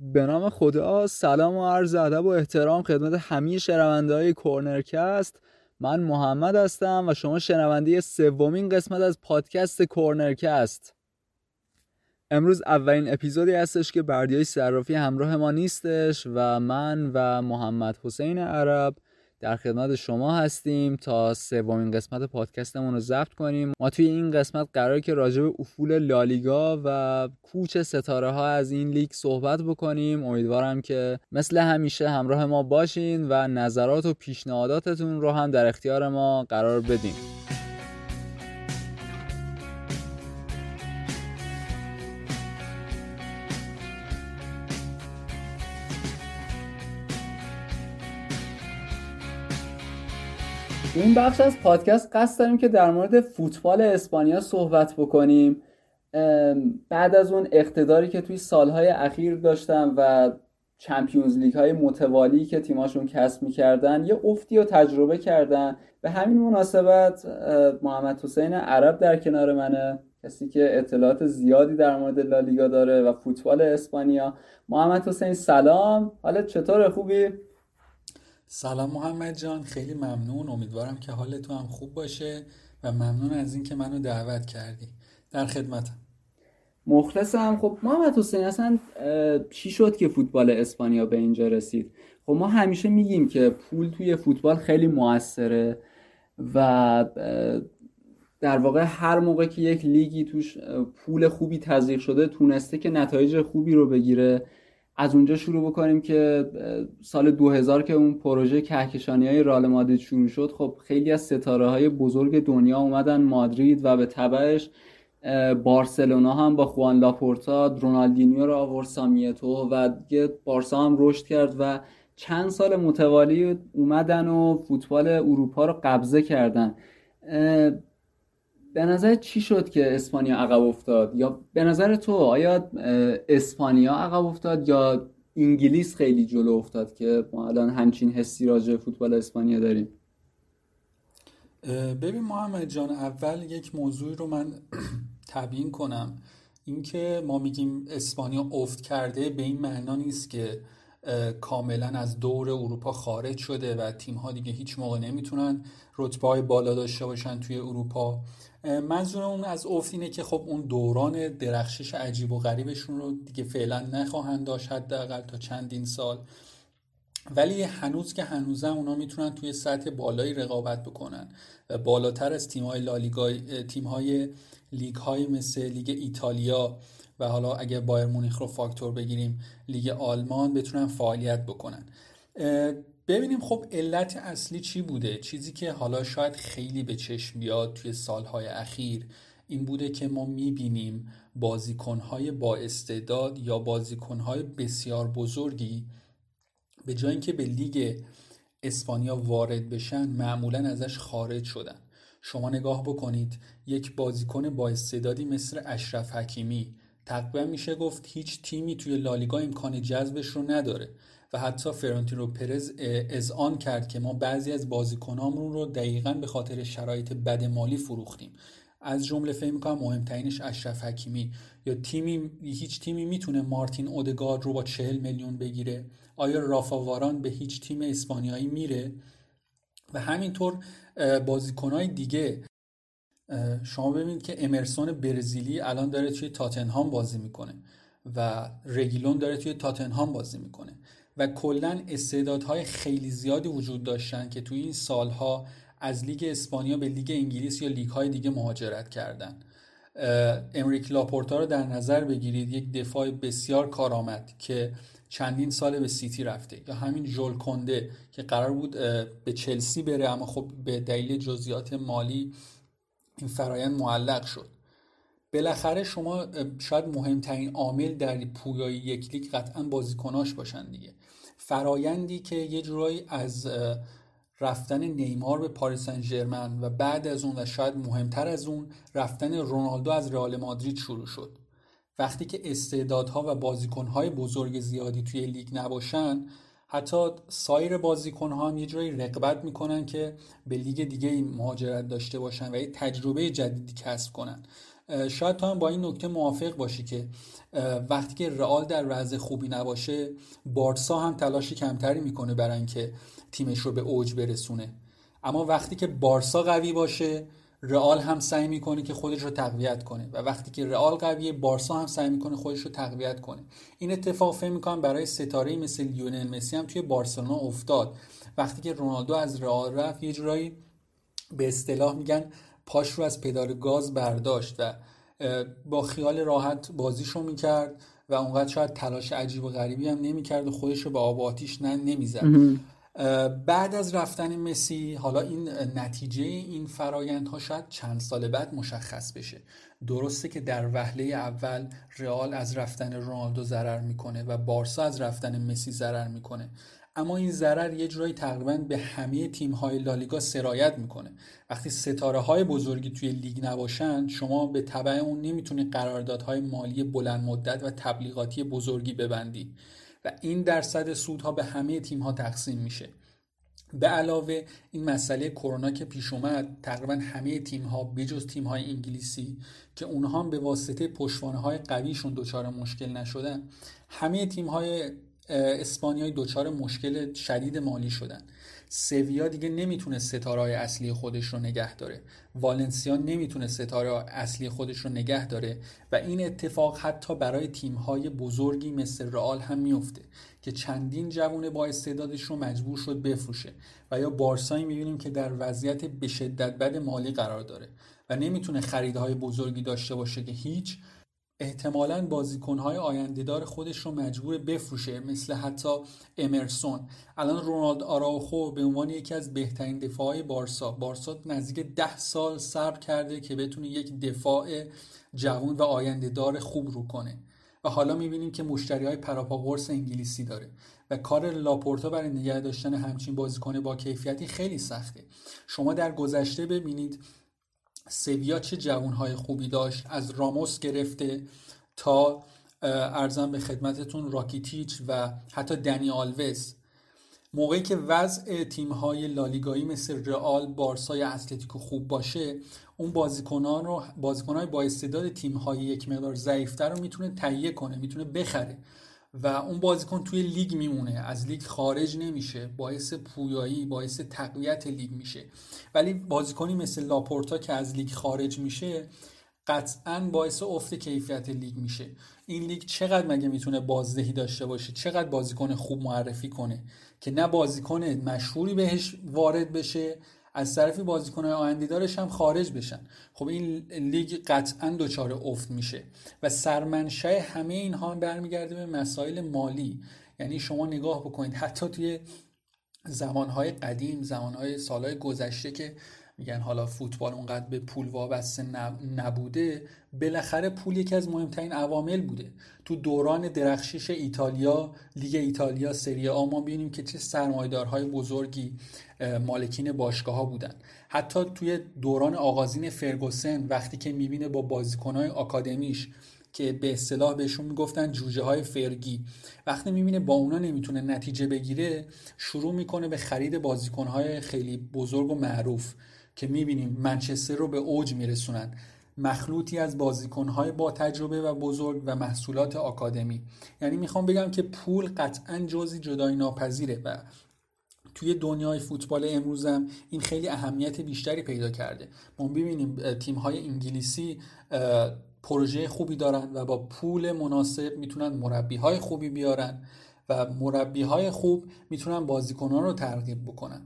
به نام خدا، سلام و عرض ادب و احترام خدمت همه شنونده‌های کرنرکست. من محمد هستم و شما شنونده سومین قسمت از پادکست کرنرکست. امروز اولین اپیزودی هستش که بردیای صرافی همراه ما نیستش و من و محمد حسین عرب در خدمت شما هستیم تا سومین قسمت پادکستمون رو ضبط کنیم. ما توی این قسمت قراره که راجع به افول لالیگا و کوچ ستاره ها از این لیگ صحبت بکنیم. امیدوارم که مثل همیشه همراه ما باشین و نظرات و پیشنهاداتتون رو هم در اختیار ما قرار بدین. این بخش از پادکست قصد داریم که در مورد فوتبال اسپانیا صحبت بکنیم. بعد از اون اقتداری که توی سالهای اخیر داشتم و چمپیونز لیگ های متوالی که تیماشون کسب می‌کردن یه افتی رو تجربه کردن. به همین مناسبت محمد حسین عرب در کنار منه، کسی که اطلاعات زیادی در مورد لالیگا داره و فوتبال اسپانیا. محمد حسین سلام، حالت چطوره؟ خوبی؟ سلام محمد جان، خیلی ممنون. امیدوارم که حال تو هم خوب باشه و ممنون از این که منو دعوت کردی. در خدمتم. مخلصم. خب محمد حسین، اصلا چی شد که فوتبال اسپانیا به اینجا رسید؟ خب ما همیشه میگیم که پول توی فوتبال خیلی موثره و در واقع هر موقع که یک لیگی توش پول خوبی تزریق شده تونسته که نتایج خوبی رو بگیره. از اونجا شروع بکنیم که سال 2000 که اون پروژه کهکشانی‌های رئال مادرید شروع شد، خب خیلی از ستاره‌های بزرگ دنیا اومدن مادرید و به تبعش بارسلونا هم با خوان لاپورتا، رونالدینیو، راورسامیتو و دیگه بارسا هم رشد کرد و چند سال متوالی اومدن و فوتبال اروپا رو قبضه کردن. به نظر چی شد که اسپانیا عقب افتاد؟ یا به نظر تو آیا اسپانیا عقب افتاد یا انگلیس خیلی جلو افتاد که ما الان همچین حسی راجع به فوتبال اسپانیا داریم؟ ببین محمد جان، اول یک موضوعی رو من تبیین کنم. اینکه ما میگیم اسپانیا افت کرده به این معنا نیست که کاملا از دور اروپا خارج شده و تیم‌ها دیگه هیچ موقع نمیتونن رتبه‌های بالا داشته باشن توی اروپا. منظورم از افت اینه که خب اون دوران درخشش عجیب و غریبشون رو دیگه فعلا نخواهند داشت، حداقل تا چندین سال، ولی هنوز که هنوزم اونا میتونن توی سطح بالایی رقابت بکنن، بالاتر از تیم‌های لالیگا، تیم‌های لیگ‌های مثل لیگ ایتالیا و حالا اگه بایر مونیخ رو فاکتور بگیریم لیگ آلمان بتونن فعالیت بکنن. ببینیم خب علت اصلی چی بوده؟ چیزی که حالا شاید خیلی به چشم بیاد توی سالهای اخیر این بوده که ما میبینیم بازیکنهای با استعداد یا بازیکنهای بسیار بزرگی به جای اینکه به لیگ اسپانیا وارد بشن معمولا ازش خارج شدن. شما نگاه بکنید، یک بازیکن با استعدادی مثل اشرف حکیمی تقریبا میشه گفت هیچ تیمی توی لالیگا امکان جذبش رو نداره و حتی فرانتینو پرز اذعان کرد که ما بعضی از بازیکنامون رو دقیقاً به خاطر شرایط بد مالی فروختیم. از جمله فکر می‌کنم مهمترینش اشرف حکیمی. یا هیچ تیمی میتونه مارتین اودگارد رو با 40 میلیون بگیره؟ آیا رافا واران به هیچ تیم اسپانیایی میره؟ و همینطور بازیکنای دیگه. شما ببینید که امرسون برزیلی الان داره توی تاتنهام بازی میکنه و رگیلون داره توی تاتنهام بازی میکنه و کلن استعدادهای خیلی زیادی وجود داشتن که توی این سالها از لیگ اسپانیا به لیگ انگلیس یا لیگ‌های دیگه مهاجرت کردن. امرسون لاپورتا رو در نظر بگیرید، یک دفاع بسیار کارآمد که چندین سال به سیتی رفته، یا همین جول کنده که قرار بود به چلسی بره اما خب به دلیل جزئیات مالی این فرایند معلق شد. بالاخره شما شاید مهمترین عامل در پویایی یک لیگ قطعاً بازیکناش باشن دیگه. فرایندی که یه جورایی از رفتن نیمار به پاریس سن ژرمن و بعد از اون و شاید مهمتر از اون رفتن رونالدو از رئال مادرید شروع شد. وقتی که استعدادها و بازیکنهای بزرگ زیادی توی لیگ نباشن، حتی سایر بازیکن‌ها هم یه جایی رقابت می‌کنن که به لیگ دیگه مهاجرت داشته باشن و یه تجربه جدیدی کسب کنن. شاید تو هم با این نکته موافق باشی که وقتی که رئال در وضع خوبی نباشه بارسا هم تلاشی کمتری میکنه برای اینکه تیمش رو به اوج برسونه، اما وقتی که بارسا قوی باشه رئال هم سعی میکنه که خودش رو تقویت کنه و وقتی که رئال قویه بارسا هم سعی میکنه خودش رو تقویت کنه. این اتفاق فهم میکنم برای ستاره‌ای مثل لیونل مسی هم توی بارسلونا افتاد. وقتی که رونالدو از رئال رفت یه جورایی به اصطلاح میگن پاش رو از پدال گاز برداشت و با خیال راحت بازیشو میکرد و اونقدر شاید تلاش عجیب و غریبی هم نمیکرد و خودش رو به آب و آتیش نمیزد. بعد از رفتن مسی حالا این نتیجه این فرایندها شاید چند سال بعد مشخص بشه. درسته که در وهله اول رئال از رفتن رونالدو ضرر میکنه و بارسا از رفتن مسی ضرر میکنه، اما این ضرر یه جورایی تقریباً به همه تیم‌های لالیگا سرایت میکنه. وقتی ستاره‌های بزرگی توی لیگ نباشن شما به تبع اون نمیتونی قراردادهای مالی بلند مدت و تبلیغاتی بزرگی ببندی و این درصد سودها به همه تیم‌ها تقسیم میشه. به علاوه این مسئله کرونا که پیش اومد تقریبا همه تیم‌ها بجز تیم‌های انگلیسی که اونها هم به واسطه پشتوانه‌های قویشون دچار مشکل نشدن، همه تیم‌های اسپانیایی دچار مشکل شدید مالی شدن. سویا دیگه نمیتونه ستاره‌های اصلی خودش رو نگه داره، والنسیا نمیتونه ستاره اصلی خودش رو نگه داره و این اتفاق حتی برای تیم‌های بزرگی مثل رئال هم میفته که چندین جوان با استعدادش رو مجبور شد بفروشه و یا بارسایی میبینیم که در وضعیت به شدت بد مالی قرار داره و نمیتونه خریدهای بزرگی داشته باشه که هیچ، احتمالاً بازیکن‌های آینده‌دار خودش رو مجبور بفروشه مثل حتی امرسون. الان رونالد آراوخو به عنوان یکی از بهترین دفاع‌های بارسا نزدیک 10 سال صبر کرده که بتونه یک دفاع جوان و آینده‌دار خوب رو کنه و حالا می‌بینیم که مشتری‌های پراپا قرص انگلیسی داره و کار لاپورتا برای نگه داشتن همچین بازیکن با کیفیتی خیلی سخته. شما در گذشته ببینید سویا چه جوانهای خوبی داشت، از راموس گرفته تا ارزم به خدمتتون راکیتیچ و حتی دنی آلوز. موقعی که وضع تیم‌های لالیگایی مثل رئال، بارسا یا اتلتیکو خوب باشه اون بازیکنان با استعداد تیم‌های یک مقدار ضعیف‌تر رو میتونه تهیه کنه، میتونه بخره و اون بازیکن توی لیگ میمونه، از لیگ خارج نمیشه، باعث پویایی، باعث تقویت لیگ میشه. ولی بازیکنی مثل لاپورتا که از لیگ خارج میشه قطعاً باعث افت کیفیت لیگ میشه. این لیگ چقدر مگه میتونه بازدهی داشته باشه، چقدر بازیکن خوب معرفی کنه که نه بازیکن مشهوری بهش وارد بشه، از طرفی بازیکن‌های آینده‌دارش هم خارج بشن. خب این لیگ قطعاً دچار افت میشه و سرمنشأ همه اینها برمیگرده به مسائل مالی. یعنی شما نگاه بکنید حتی توی زمان‌های قدیم، زمان‌های سال‌های گذشته که میگن حالا فوتبال اونقدر به پول وابسته نبوده، بالاخره پول یکی از مهمترین عوامل بوده. تو دوران درخشش ایتالیا، لیگ ایتالیا، سری آ، ما ببینیم که چه سرمایه‌دارهای بزرگی مالکین باشگاه‌ها بودن. حتی توی دوران آغازین فرگوسن وقتی که می‌بینه با بازیکن‌های آکادمیش که به اصطلاح بهشون میگفتن جوجه‌های فرگی، وقتی می‌بینه با اونا نمیتونه نتیجه بگیره شروع می‌کنه به خرید بازیکن‌های خیلی بزرگ و معروف که می‌بینیم منچستر رو به اوج می‌رسونن، مخلوطی از بازیکن‌های با تجربه و بزرگ و محصولات آکادمی. یعنی میخوام بگم که پول قطعاً جزئی جدایی ناپذیره و توی دنیای فوتبال امروز هم این خیلی اهمیت بیشتری پیدا کرده. ما ببینیم تیم‌های انگلیسی پروژه خوبی دارن و با پول مناسب میتونن مربی‌های خوبی بیارن و مربی‌های خوب میتونن بازیکنان رو ترغیب بکنن.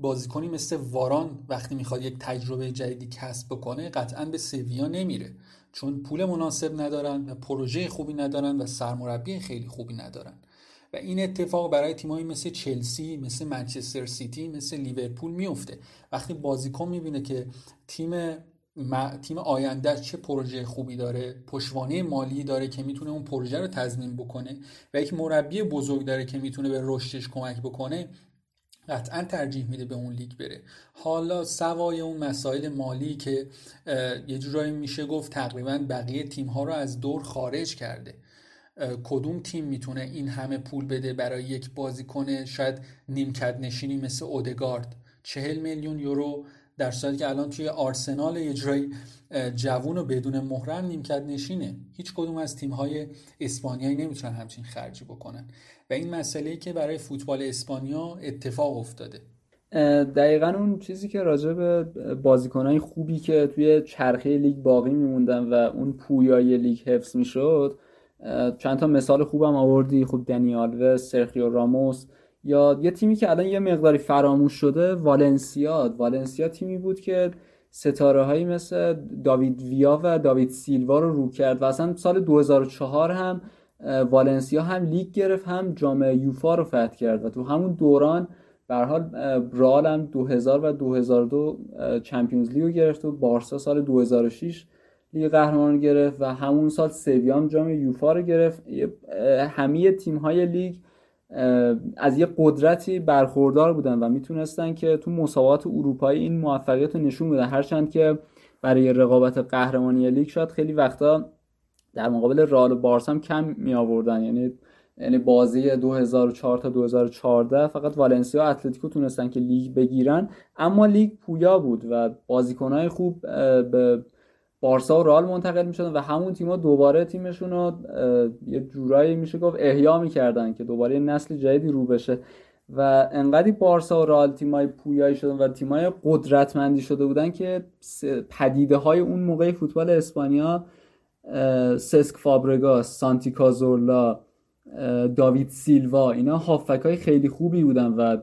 بازیکنی مثل واران وقتی میخواد یک تجربه جدیدی کسب بکنه قطعاً به سویا نمیره چون پول مناسب ندارن و پروژه خوبی ندارن و سرمربی خیلی خوبی ندارن و این اتفاق برای تیمایی مثل چلسی، مثل منچستر سیتی، مثل لیورپول میفته. وقتی بازیکن میبینه که تیم آینده چه پروژه خوبی داره، پشتوانه مالی داره که میتونه اون پروژه رو تضمین بکنه و یک مربی بزرگ داره که میتونه به رشدش کمک بکنه، قطعاً ترجیح میده به اون لیگ بره. حالا سوای اون مسائل مالی که یه جورایی میشه گفت تقریباً بقیه تیم‌ها رو از دور خارج کرده. کدوم تیم میتونه این همه پول بده برای یک بازیکن شاید نیمکت نشینی مثل اودگارد؟ 40 میلیون یورو در صورتی که الان توی آرسنال یه جای جوون و بدون محرم نیمکت نشینه. هیچ کدوم از تیم‌های اسپانیایی نمیتونن همچین خرجی بکنن و این مسئله‌ای که برای فوتبال اسپانیا اتفاق افتاده. دقیقاً اون چیزی که راجع به بازیکن‌های خوبی که توی چرخه لیگ باقی میموندن و اون پویای لیگ حفظ میشد، چند تا مثال خوبم آوردی. خب دنیالو، سرخیو راموس، یا یه تیمی که الان یه مقداری فراموش شده، والنسیا تیمی بود که ستاره هایی مثل داوید ویا و داوید سیلوا رو کرد و اصلا سال 2004 هم والنسیا هم لیگ گرفت هم جام یوفا رو فتح کرد و تو همون دوران به هر حال رئال هم 2000 و 2002 چمپیونز لیگ رو گرفت و بارسا سال 2006 لیگ قهرمانان گرفت و همون سال سویا هم جام یوفا رو گرفت. همه تیم های لیگ از یه قدرتی برخوردار بودن و میتونستن که تو مسابقات اروپایی این موفقیت رو نشون بدن، هرچند که برای رقابت قهرمانی لیگ شاید خیلی وقتا در مقابل رئال و بارسا هم کم می آوردن. یعنی بازی 2004 تا 2014 فقط والنسیا و اتلتیکو تونستن که لیگ بگیرن، اما لیگ پویا بود و بازیکن‌های خوب به بارسا و رئال منتقل میشدن و همون تیم‌ها دوباره تیمشون رو یه جورایی میشه گفت احیا میکردن که دوباره نسل جدیدی رو بشه و انقدر بارسا و رئال تیمای پویایی شدن و تیمای قدرتمندی شده بودن که پدیده های اون موقع فوتبال اسپانیا، سسک فابرگاس، سانتی کازورلا، داوید سیلوا، اینا هافبک‌های خیلی خوبی بودن و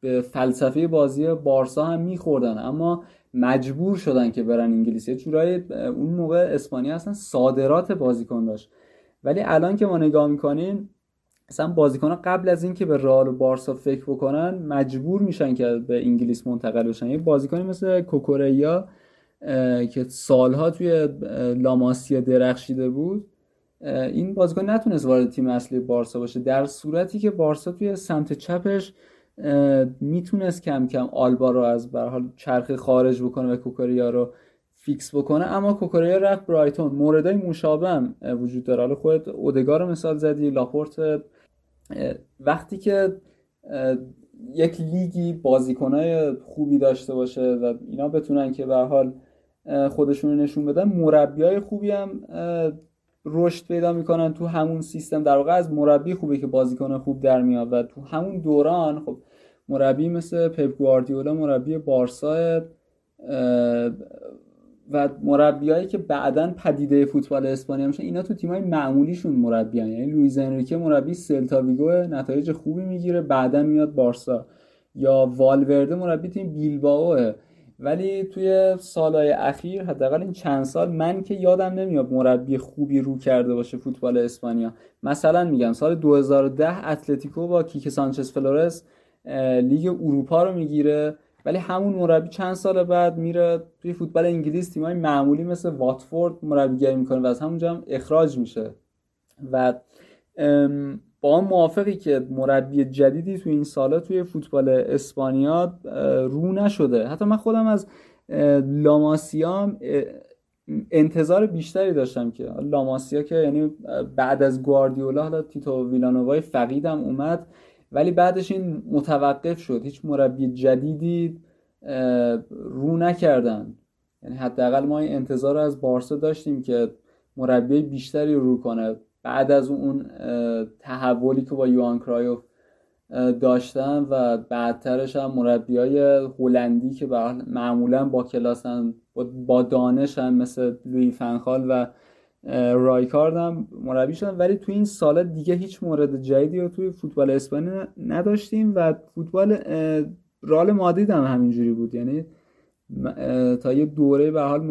به فلسفه بازی بارسا هم میخوردن، اما مجبور شدن که برن انگلیس. یه جورایی اون موقع اسپانیا اصلا صادرات بازیکن داشت، ولی الان که ما نگاه میکنین اصلا بازیکن‌ها قبل از این که به رئال و بارسا فکر بکنن مجبور میشن که به انگلیس منتقل بشن. یه بازیکنی مثل کوکوریا که سالها توی لاماسیا درخشیده بود، این بازیکن نتونست وارد تیم اصلی بارسا باشه، در صورتی که بارسا توی سمت چپش میتونست کم کم آلبا رو از به هر حال چرخه خارج بکنه و کوکوریا رو فیکس بکنه، اما کوکوریا رفت برایتون. موردای مشابه هم وجود داره. حالا خودت اودگارد رو مثال زدی، لاپورتا. وقتی که یک لیگی بازیکنای خوبی داشته باشه و اینا بتونن که به هر حال خودشون رو نشون بدن، مربیای خوبی هم رشد پیدا میکنن تو همون سیستم. در واقع از مربی خوبه که بازیکن خوب در میاد و تو همون دوران خب مربی مثل پپ گواردیولا مربی بارسا و مربیایی که بعداً پدیده فوتبال اسپانیا میشن، اینا تو تیمای معمولیشون مربیان. یعنی لوئیز انریکه مربی سلتا ویگو، نتایج خوبی میگیره، بعداً میاد بارسا. یا والورده مربی تیم بیلبائو، ولی توی سالهای اخیر حداقل این چند سال من که یادم نمیاد مربی خوبی رو کرده باشه فوتبال اسپانیا. مثلا میگم سال 2010 اتلتیکو با کیک سانچز فلورس لیگ اروپا رو میگیره، ولی همون مربی چند سال بعد میره توی فوتبال انگلیس تیمای معمولی مثل واتفورد مربیگری میکنه و از همونجا هم اخراج میشه. و با هم موافقی که مربی جدیدی توی این سالا توی فوتبال اسپانیا رو نشده. حتی من خودم از لاماسیا انتظار بیشتری داشتم که لاماسیا که یعنی بعد از گواردیولا حالا تیتو ویلانووای فقیدم اومد، ولی بعدش این متوقف شد، هیچ مربی جدیدی رو نکردن. یعنی حداقل ما این انتظار از بارسا داشتیم که مربی بیشتری رو کنه بعد از اون تحولی که با یوان کرایوف داشتن و بعدترش هم مربیای هلندی که معمولا با کلاسن با دانشن مثل لوی فنخال و رایکارد هم مربی شدن، ولی تو این سالا دیگه هیچ مورد جدیدی رو توی فوتبال اسپانیا نداشتیم. و فوتبال رئال مادرید هم همینجوری بود، یعنی تا یه دوره به حال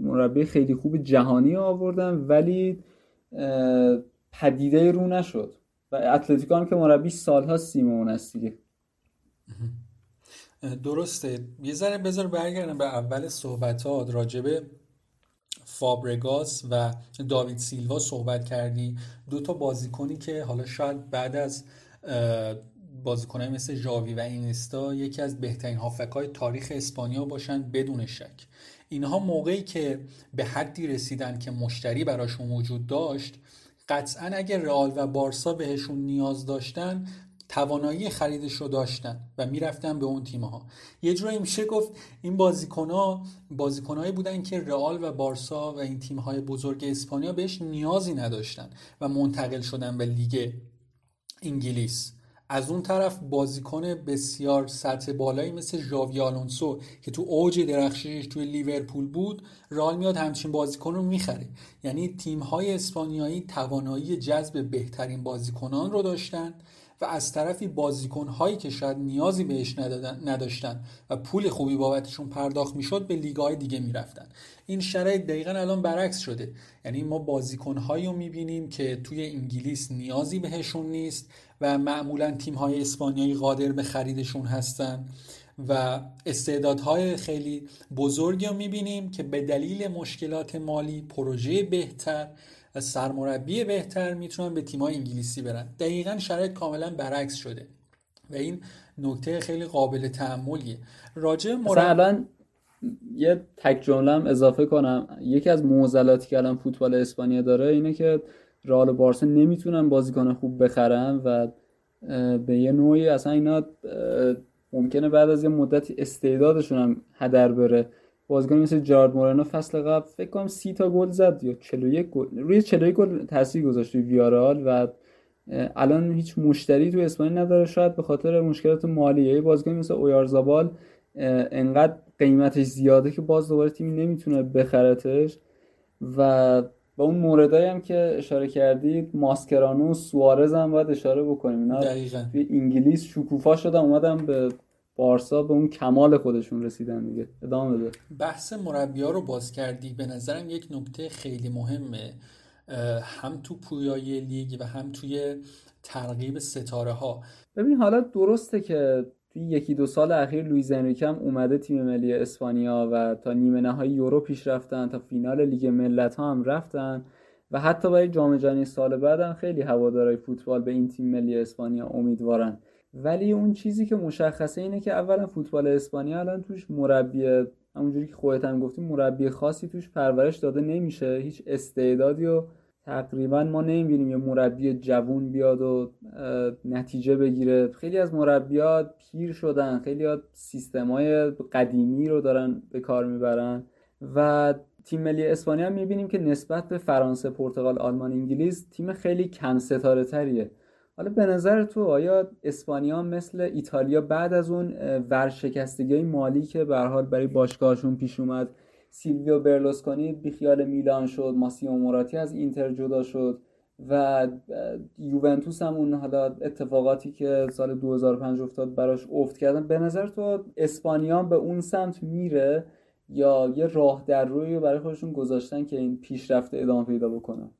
مربی خیلی خوب جهانی آوردن ولی پدیده رو نشد. و اتلتیکو هم که مربی سالها سیمون است دیگه. درسته. یه ذره بذار برگردم به اول صحبتات. راجبه فابرگاس و داوید سیلوا صحبت کردی، دو تا بازیکنی که حالا شاید بعد از بازیکنای مثل ژاوی و اینستا یکی از بهترین هافبک‌های تاریخ اسپانیا باشن بدون شک. اینها موقعی که به حدی رسیدن که مشتری براشون وجود داشت، قطعاً اگه رئال و بارسا بهشون نیاز داشتن توانایی خریدش رو داشتن و میرفتن به اون تیم‌ها. یه جورایی میشه گفت این بازیکن‌ها بازیکنایی بودن که رئال و بارسا و این تیم‌های بزرگ اسپانیا بهش نیازی نداشتن و منتقل شدن به لیگ انگلیس. از اون طرف بازیکن بسیار سطح بالایی مثل ژاوی آلونسو که تو اوج درخشش توی لیورپول بود، رئال میاد همچین بازیکن رو میخره. یعنی تیم‌های اسپانیایی توانایی جذب بهترین بازیکنان رو داشتن و از طرفی بازیکن‌هایی که شاید نیازی بهش نداشتن و پول خوبی بابتشون پرداخت میشد به لیگ‌های دیگه میرفتن. این شرایط دقیقاً الان برعکس شده. یعنی ما بازیکن‌هایی رو می‌بینیم که توی انگلیس نیازی بهشون نیست و معمولاً تیم‌های اسپانیایی قادر به خریدشون هستن و استعدادهای خیلی بزرگی رو می‌بینیم که به دلیل مشکلات مالی، پروژه بهتر، سرمربی بهتر میتونن به تیم‌های انگلیسی برن. دقیقاً شرایط کاملا برعکس شده و این نکته خیلی قابل تأملیه. راجع الان یه تک جمله هم اضافه کنم. یکی از معضلاتی که الان فوتبال اسپانیا داره اینه که رئال و بارسا نمیتونن بازیکن خوب بخرن و به یه نوعی اصلا اینا ممکنه بعد از یه مدتی استعدادشون هم هدر بره. بازیکن مثل جارد مورنو فصل قبل فکر کنم 30 تا گل زد یا 41 گل، روی 41 گل تاثیر گذاشت توی ویارئال و الان هیچ مشتری تو اسپانیا نداره. شاید به خاطر مشکلات مالیه. بازیکن مثل اویارزابال انقدر قیمتش زیاده که باز دوباره تیم نمیتونه بخرتش. و با اون موردایی هم که اشاره کردید، ماسکرانو و سوارز هم باید اشاره بکنیم. اینا توی انگلیس شکوفا شدن، اومدن به بارسا، به اون کمال خودشون رسیدن دیگه. ادامه بده. بحث مربی‌ها رو باز کردی. به نظرم یک نکته خیلی مهمه هم تو پویایی لیگ و هم توی ترغیب ستاره‌ها. ببین حالا درسته که توی یکی دو سال اخیر لوئیز انریکه هم اومده تیم ملی اسپانیا و تا نیمه نهایی یورو پیش رفتن، تا فینال لیگ ملت‌ها هم رفتن و حتی برای جام جهانی سال بعد هم خیلی هوادارهای فوتبال به این تیم ملی اسپانیا امیدوارن. ولی اون چیزی که مشخصه اینه که اولا فوتبال اسپانیا الان توش مربی، همونجوری که خودت هم گفتی، مربی خاصی توش پرورش داده نمیشه. هیچ استعدادی رو تقریبا ما نمیبینیم یه مربی جوون بیاد و نتیجه بگیره. خیلی از مربی‌ها پیر شدن، خیلی از سیستم‌های قدیمی رو دارن به کار میبرن و تیم ملی اسپانیا هم میبینیم که نسبت به فرانسه، پرتغال، آلمان، انگلیس تیم خیلی کم ستاره تریه. حالا به نظر تو آیا اسپانیا مثل ایتالیا بعد از اون ورشکستگی مالی که به هر حال برای باشگاهشون پیش اومد، سیلویو برلوسکونی بیخیال میلان شد، ماسیو موراتی از اینتر جدا شد و یوونتوس هم اون حالا اتفاقاتی که سال 2005 افتاد براش افت کردن، به نظر تو اسپانیا به اون سمت میره یا یه راه در روی برای خودشون گذاشتن که این پیشرفت ادامه پیدا بکنه؟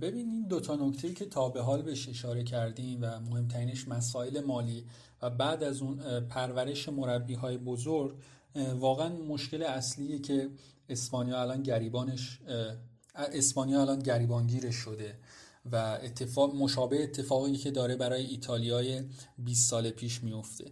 ببین این دوتا نکتهی که تا به حال بهش اشاره کردیم و مهمترینش مسائل مالی و بعد از اون پرورش مربی‌های بزرگ، واقعا مشکل اصلیه که اسپانیا الان گریبانگیر شده و مشابه اتفاقی که داره برای ایتالیای 20 سال پیش میفته.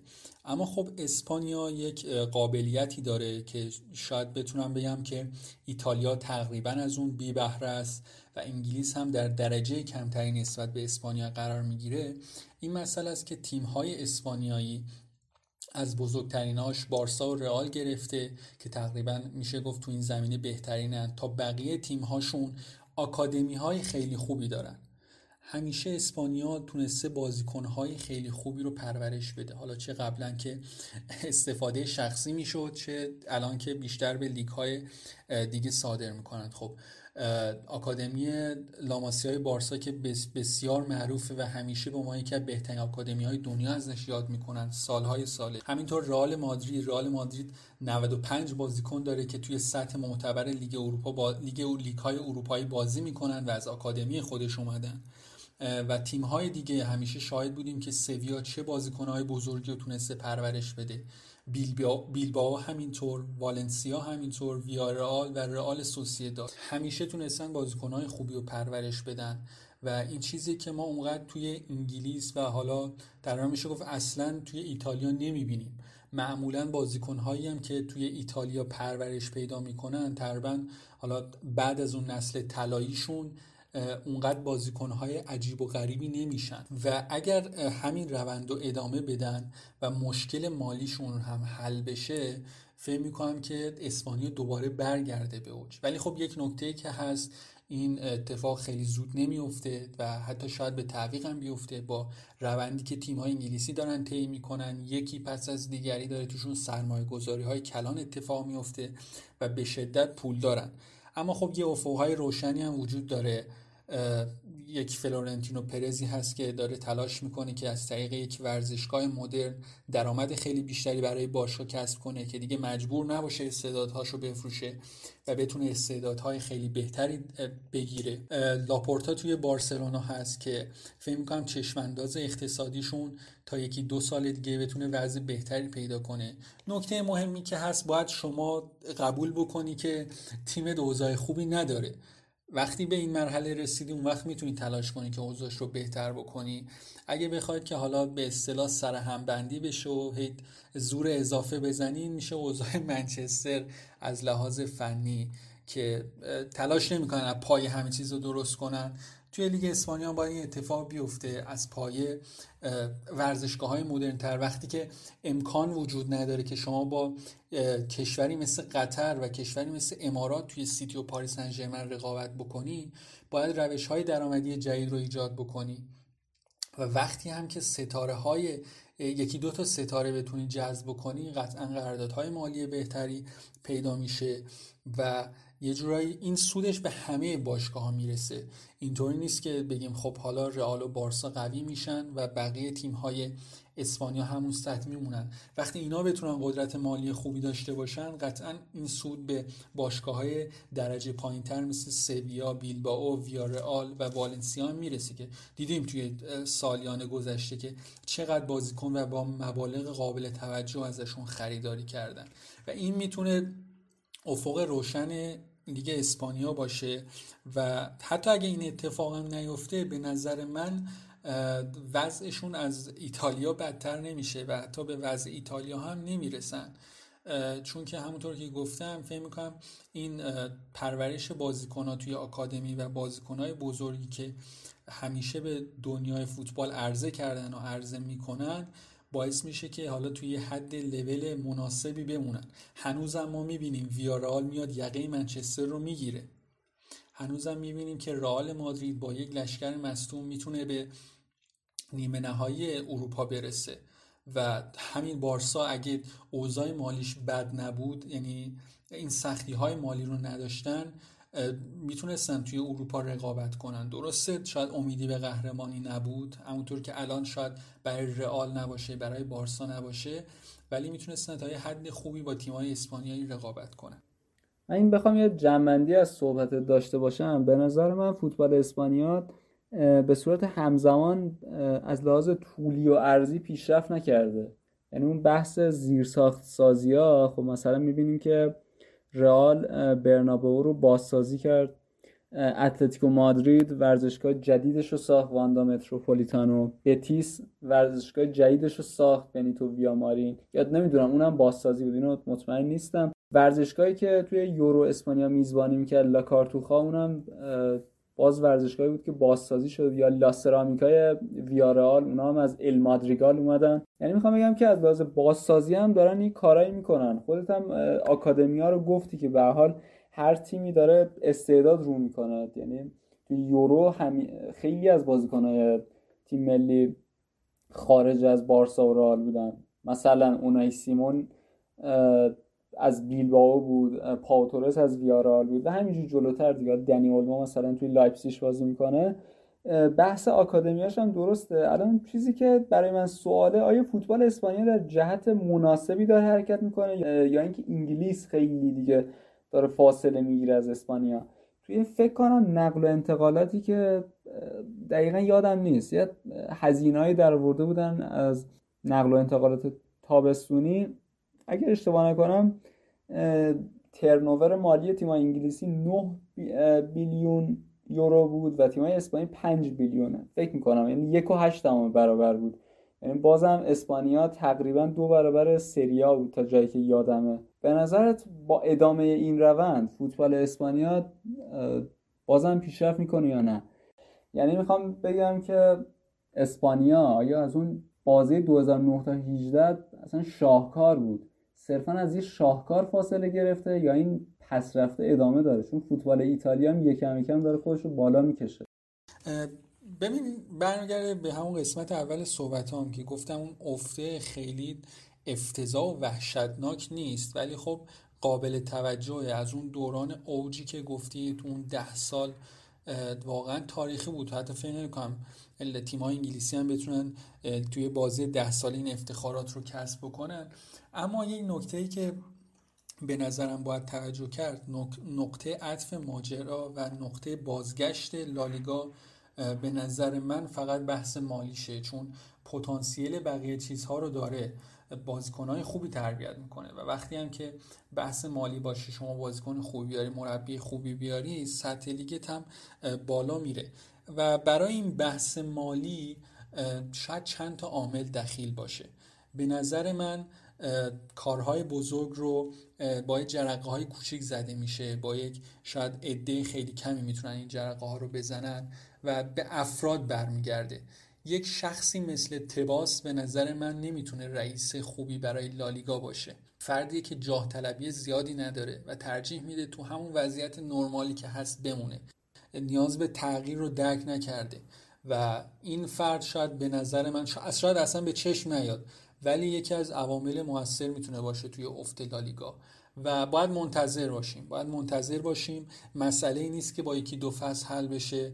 اما خب اسپانیا یک قابلیتی داره که شاید بتونم بگم که ایتالیا تقریبا از اون بی بهره است و انگلیس هم در درجه کمتری نسبت به اسپانیا قرار میگیره. این مسئله است که تیم‌های اسپانیایی از بزرگتریناش بارسا و رئال گرفته که تقریبا میشه گفت تو این زمینه بهترینن، تا بقیه تیم‌هاشون آکادمی‌های خیلی خوبی دارن. همیشه اسپانیا تونسته بازیکن‌های خیلی خوبی رو پرورش بده، حالا چه قبلا که استفاده شخصی میشد، چه الان که بیشتر به لیگ‌های دیگه صادر میکنند. خب آکادمی لاماسیا بارسا که بسیار معروفه و همیشه به ما یکی از بهترین آکادمی‌های دنیا ازش یاد میکنند سالهای ساله. همینطور رئال مادرید 95 بازیکن داره که توی سطح معتبر لیگ اروپا لیگ‌های اروپایی بازی میکنن و از آکادمی خودش اومدن. و تیم‌های دیگه همیشه شاهد بودیم که سویا چه بازیکن‌های بزرگی رو تونسته پرورش بده، بیلبائو همینطور، والنسیا همینطور، ویارئال و رئال سوسییداد همیشه تونستن بازیکن‌های خوبی رو پرورش بدن و این چیزی که ما اونقدر توی انگلیس و حالا در واقع میشه گفت اصلاً توی ایتالیا نمی‌بینیم. معمولاً بازیکن‌هایی هم که توی ایتالیا پرورش پیدا می‌کنن تقریباً حالا بعد از اون نسل طلاییشون اونقدر بازیکن‌های عجیب و غریبی نمیشن و اگر همین روند رو ادامه بدن و مشکل مالیشون هم حل بشه فکر می‌کنم که اسپانیا دوباره برگرده به اوج. ولی خب یک نکته که هست این اتفاق خیلی زود نمیفته و حتی شاید به تعویق هم بیفته با روندی که تیم‌های انگلیسی دارن طی می‌کنن، یکی پس از دیگری داره توشون سرمایه‌گذاری‌های کلان اتفاق میفته و به شدت پول دارن. اما خب یه افق‌های روشنی هم وجود داره. یک فلورنتینو پرزی هست که داره تلاش میکنه که از طریق یک ورزشگاه مدرن درآمد خیلی بیشتری برای باشگاه کسب کنه که دیگه مجبور نباشه استعدادهاشو بفروشه و بتونه استعدادهای خیلی بهتری بگیره. لاپورتا توی بارسلونا هست که فکر می‌کنم چشم‌انداز اقتصادیشون تا یکی دو سال دیگه بتونه وضع بهتری پیدا کنه. نکته مهمی که هست باید شما قبول بکنی که تیم دوزای خوبی نداره. وقتی به این مرحله رسیدی اون وقت میتونی تلاش کنی که اوضاعش رو بهتر بکنی. اگه بخواید که حالا به اصطلاح سر هم بندی بشه و زور اضافه بزنین میشه اوضاع منچستر از لحاظ فنی که تلاش نمیکنن از پایه همه چیز رو درست کنن. توی لیگ اسپانیا باید این اتفاق بیفته، از پایه ورزشگاه‌های مدرن‌تر. وقتی که امکان وجود نداره که شما با کشوری مثل قطر و کشوری مثل امارات توی سیتی و پاریس سن ژرمن رقابت بکنی، باید روش‌های درآمدی جدید رو ایجاد بکنی و وقتی هم که ستاره‌های یکی دو تا ستاره بتونی جذب کنی قطعاً قراردادهای مالی بهتری پیدا میشه و یه جورایی این سودش به همه باشگاه‌ها میرسه. اینطوری نیست که بگیم خب حالا رئال و بارسا قوی میشن و بقیه تیم‌های اسپانیا همون سطح میمونن. وقتی اینا بتونن قدرت مالی خوبی داشته باشن قطعاً این سود به باشگاه‌های درجه پایین‌تر مثل سویا، بیلبائو، ویارئال و والنسیا میرسه که دیدیم توی سالیان گذشته که چقدر بازیکن و با مبالغ قابل توجه ازشون خریداری کردن و این میتونه افق روشن لیگ اسپانیا باشه و حتی اگه این اتفاق هم نیفته به نظر من وضعشون از ایتالیا بدتر نمیشه و حتی به وضع ایتالیا هم نمیرسن، چون که همونطور که گفتم فکر می‌کنم این پرورش بازیکن‌ها توی آکادمی و بازیکن‌های بزرگی که همیشه به دنیای فوتبال عرضه کردن و عرضه می‌کنن باعث میشه که حالا توی حد لول مناسبی بمونن. هنوزم ما میبینیم ویارئال میاد یقه منچستر رو میگیره، هنوزم میبینیم که رئال مادرید با یک لشکر مصدوم میتونه به نیمه نهایی اروپا برسه و همین بارسا اگه اوضاع مالیش بد نبود، یعنی این سختی‌های مالی رو نداشتن، میتونستن توی اروپا رقابت کنن. درسته شاید امیدی به قهرمانی نبود همونطور که الان شاید برای رئال نباشه، برای بارسا نباشه، ولی میتونستن تا یه حد خوبی با تیم‌های اسپانیایی رقابت کنن. این بخوام یه جمع‌بندی از صحبت داشته باشم، به نظر من فوتبال اسپانیا به صورت همزمان از لحاظ طولی و عرضی پیشرفت نکرده. یعنی اون بحث زیرساخت سازی‌ها، خب مثلا می‌بینیم که رئال برنابئو رو بازسازی کرد، اتلتیکو مادرید ورزشگاه جدیدش رو ساخت، واندا متروپولیتانو، بتیس ورزشگاه جدیدش رو ساخت، بنیتو ویامارین، یاد نمیدونم اونم بازسازی بود، اینو مطمئن نیستم. ورزشگاهی که توی یورو اسپانیا میزبانی میکرد لاکارتوخا، اونم باز ورزشگاهی بود که بازسازی شد، یا لاسرامیکای ویارئال، اونا هم از ال مادریگال اومدن. یعنی میخوام بگم که از لحاظ بازسازی هم دارن این کارایی میکنن. خودت هم آکادمیا رو گفتی که به هر حال هر تیمی داره استعداد رو میکنه. یعنی تو یورو خیلی از بازیکنای تیم ملی خارج از بارسا و رئال بودن، مثلا اونای سیمون از بیلبائو بود، پاوتورس از ویارئال بود و همینجور جلوتر دیگه. دنی اولمو مثلا توی لایپزیگ بازی میکنه. بحث آکادمیاش هم درسته. الان چیزی که برای من سواله، آیا فوتبال اسپانیا در جهت مناسبی داره حرکت میکنه یا اینکه انگلیس خیلی دیگه داره فاصله میگیره از اسپانیا؟ توی فکر کنم نقل و انتقالاتی که دقیقا یادم نیست، یه هزینه‌ای درآورده بودن از نقل و انتقالات تابستونی، اگر اشتباه نکنم ترنوور مالی تیم‌های انگلیسی 9 بیلیون یورو بود و تیم‌های اسپانی 5 بیلیونه فکر می‌کنم، یعنی 1.8 برابر بود. یعنی بازم اسپانیا تقریباً 2 برابر سری آ بود تا جایی که یادمه. به نظرت با ادامه این روند فوتبال اسپانیا بازم پیشرفت میکنه یا نه. یعنی میخوام بگم که اسپانیا آیا از اون بازی 2009 تا 18 اصلا شاهکار بود، صرفا از این شاهکار فاصله گرفته یا این پس رفته ادامه داره؟ چون فوتبال ایتالیا هم یکم یکم داره خودش رو بالا میکشه. ببین برمیگرده به همون قسمت اول صحبتام که گفتم اون افته خیلی افتضاح و وحشتناک نیست، ولی خب قابل توجهه. از اون دوران اوجی که گفتی تو اون 10 سال واقعا تاریخی بود. حتی فکر نمی‌کنم تیم‌های انگلیسی هم بتونن توی بازی 10 ساله این افتخارات رو کسب بکنن. اما یک نکته‌ای که به نظرم باید توجه کرد، نقطه عطف ماجرا و نقطه بازگشت لالیگا به نظر من فقط بحث مالیشه، چون پتانسیل بقیه چیزها رو داره، بازیکن‌های خوبی تربیت میکنه و وقتی هم که بحث مالی باشه شما بازیکن خوبی بیاری، مربی خوبی بیاری، سطح لیگت هم بالا میره. و برای این بحث مالی شاید چند تا عامل دخیل باشه. به نظر من کارهای بزرگ رو با جرقه‌های کوچک زده میشه، با یک شاید عده خیلی کمی میتونن این جرقه‌ها رو بزنن و به افراد برمیگرده. یک شخصی مثل تباس به نظر من نمیتونه رئیس خوبی برای لالیگا باشه، فردی که جاه طلبی زیادی نداره و ترجیح میده تو همون وضعیت نرمالی که هست بمونه، نیاز به تغییر رو درک نکرده و این فرد شاید به نظر من شاید اصلا به چشم نیاد، ولی یکی از عوامل مؤثر میتونه باشه توی افت لالیگا و باید منتظر باشیم. مسئله ای نیست که با یکی دو فصل حل بشه.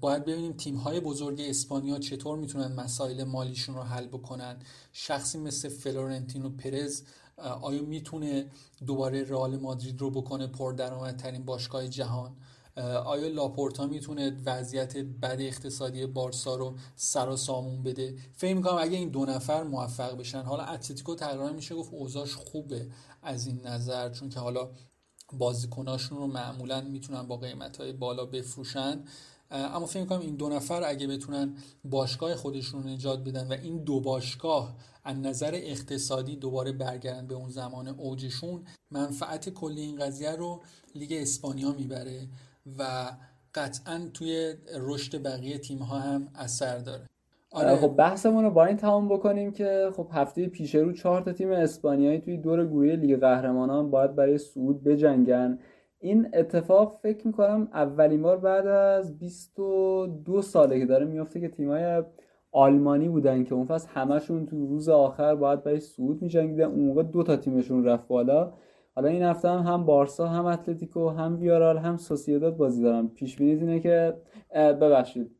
باید ببینیم تیم‌های بزرگ اسپانیا چطور میتونن مسائل مالیشون رو حل بکنن. شخصی مثل فلورنتینو پرز آیا میتونه دوباره رئال مادرید رو بکنه پردرآمدترین باشگاه جهان؟ آیا لاپورتا میتونه وضعیت بد اقتصادی بارسا رو سر و سامون بده؟ فکر می‌کنم اگه این دو نفر موفق بشن، حالا اتلتیکو تقریبا میشه گفت اوضاعش خوبه از این نظر، چون که حالا بازیکناشون رو معمولاً میتونن با قیمت‌های بالا بفروشن، اما فکر می‌کنم این دو نفر اگه بتونن باشگاه خودشون رو نجات بدن و این دو باشگاه از نظر اقتصادی دوباره برگردن به اون زمان اوجشون، منفعت کلی این قضیه رو لیگ اسپانیا میبره و قطعاً توی رشد بقیه تیم‌ها هم اثر داره. آره خب بحثمون رو با این تمام بکنیم که خب هفته پیش رو 4 تا تیم اسپانیایی توی دور گروهی لیگ قهرمانان باید برای صعود بجنگن. این اتفاق فکر می‌کنم اولین بار بعد از 22 ساله که داره میفته که تیم‌های آلمانی بودن که اون فصل همشون تو روز آخر باید برای صعود می‌جنگیدن. اون موقع 2 تا تیمشون رفت بالا. حالا این هفته هم بارسا، هم اتلتیکو، هم ویارئال، هم سوسییداد بازی دارن. پیش‌بینیت اینه که ببخشید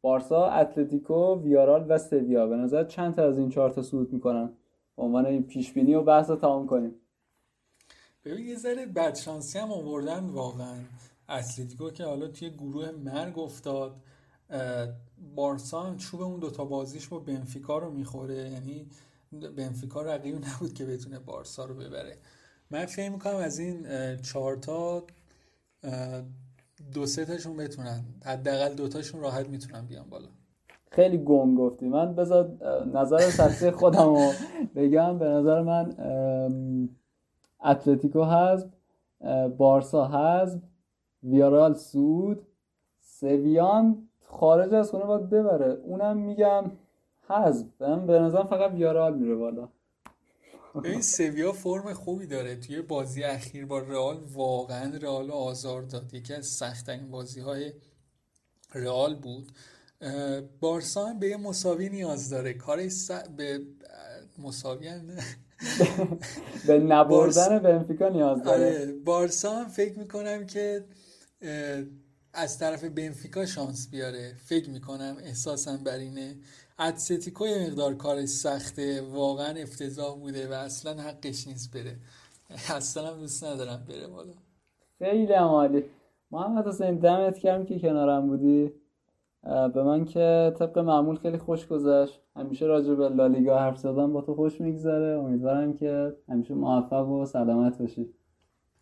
بارسا، اتلتیکو، ویارئال و سویا به نظر چند تا از این 4 تا صعود میکنن؟ به عنوان این پیش بینی و بحث رو تمام کنیم. ببین یه ذره بدشانسی هم آوردن واقعا. اتلتیکو که حالا توی گروه مرگ افتاد، بارسا هم چوب اون 2 تا بازیش با بنفیکا رو میخوره، یعنی بنفیکا رقیب نبود که بتونه بارسا رو ببره. من فکر میکنم از این 4 تا 2-3 تاشون بتونن، حداقل 2 تاشون راحت میتونن بیان بالا. خیلی گم گفتی. من بذار نظر شخصی خودمو بگم. به نظر من اتلتیکو هست، بارسا هست، ویارئال صعود، سویان خارج از خونه باید ببره، اونم میگم هست. به نظرم فقط ویارئال میره بالا. این سویا فرم خوبی داره. توی بازی اخیر با رئال واقعا رئال آزار داد، یکی از سخت‌ترین بازی‌های رئال بود. بارسا هم به مساوی نیاز داره، کارش به مساوی هم نه، به نبردن بنفیکا نیاز داره. بارسا هم فکر میکنم که از طرف بنفیکا شانس بیاره، فکر میکنم احساسم بر اینه. اتلتیکو یه مقدار کارش سخته، واقعا افتضاح بوده و اصلا حقش نیست بره، اصلا دوست ندارم بره بالا. خیلی عالی محمد حسین، دمت گرم که کنارم بودی. به من که طبق معمول خیلی خوش گذشت، همیشه راجع به لالیگا حرف زدن با تو خوش میگذره. امیدوارم که همیشه موفق و سلامت باشی.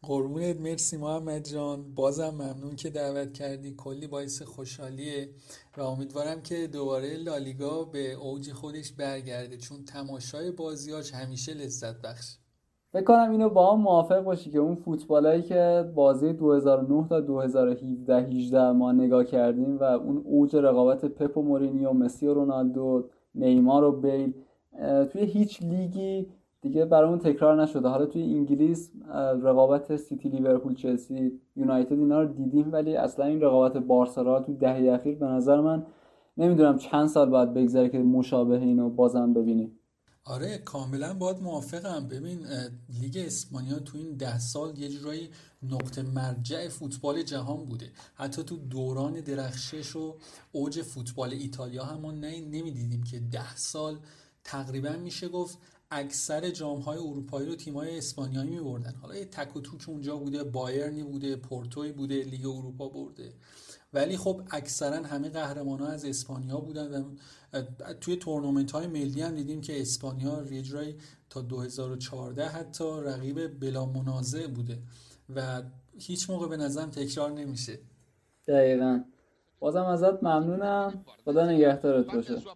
قربونت، مرسی محمد جان، بازم ممنون که دعوت کردی، کلی باعث خوشحالیه و امیدوارم که دوباره لالیگا به اوج خودش برگرده، چون تماشای بازیاش همیشه لذت بخش. فکر کنم اینو با هم موافق باشی که اون فوتبالایی که بازی 2009 تا 2017 18 ما نگاه کردیم و اون اوج رقابت پپ و مورینیو، مسی و رونالدو، نیمار و بیل، توی هیچ لیگی دیگه برامون تکرار نشده. حالا توی انگلیس رقابت سیتی، لیورپول، چلسی، یونایتد اینا رو دیدیم، ولی اصلا این رقابت بارسلونا تو دهه اخیر به نظر من نمیدونم چند سال بعد بگذره که مشابه اینو بازم ببینیم. آره کاملا باید موافقم. ببین لیگ اسپانیا تو این 10 سال یه جورایی نقطه مرجع فوتبال جهان بوده. حتی تو دوران درخشش و اوج فوتبال ایتالیا هم ما نمیدیدیم که 10 سال تقریبا میشه گفت اکثر جام‌های اروپایی رو تیم‌های اسپانیایی می‌بردن. حالا یه تک و توک اونجا بوده، بایرنی بوده، پورتوی بوده، لیگ اروپا برده، ولی خب اکثرا همه قهرمان‌ها از اسپانیا بودن و توی تورنمنت‌های ملی هم دیدیم که اسپانیا یه جورایی تا 2014 حتی رقیب بلا منازعه بوده و هیچ موقع به نظرم تکرار نمیشه. دقیقاً. بازم ازت ممنونم. خدا نگهدارت باشه.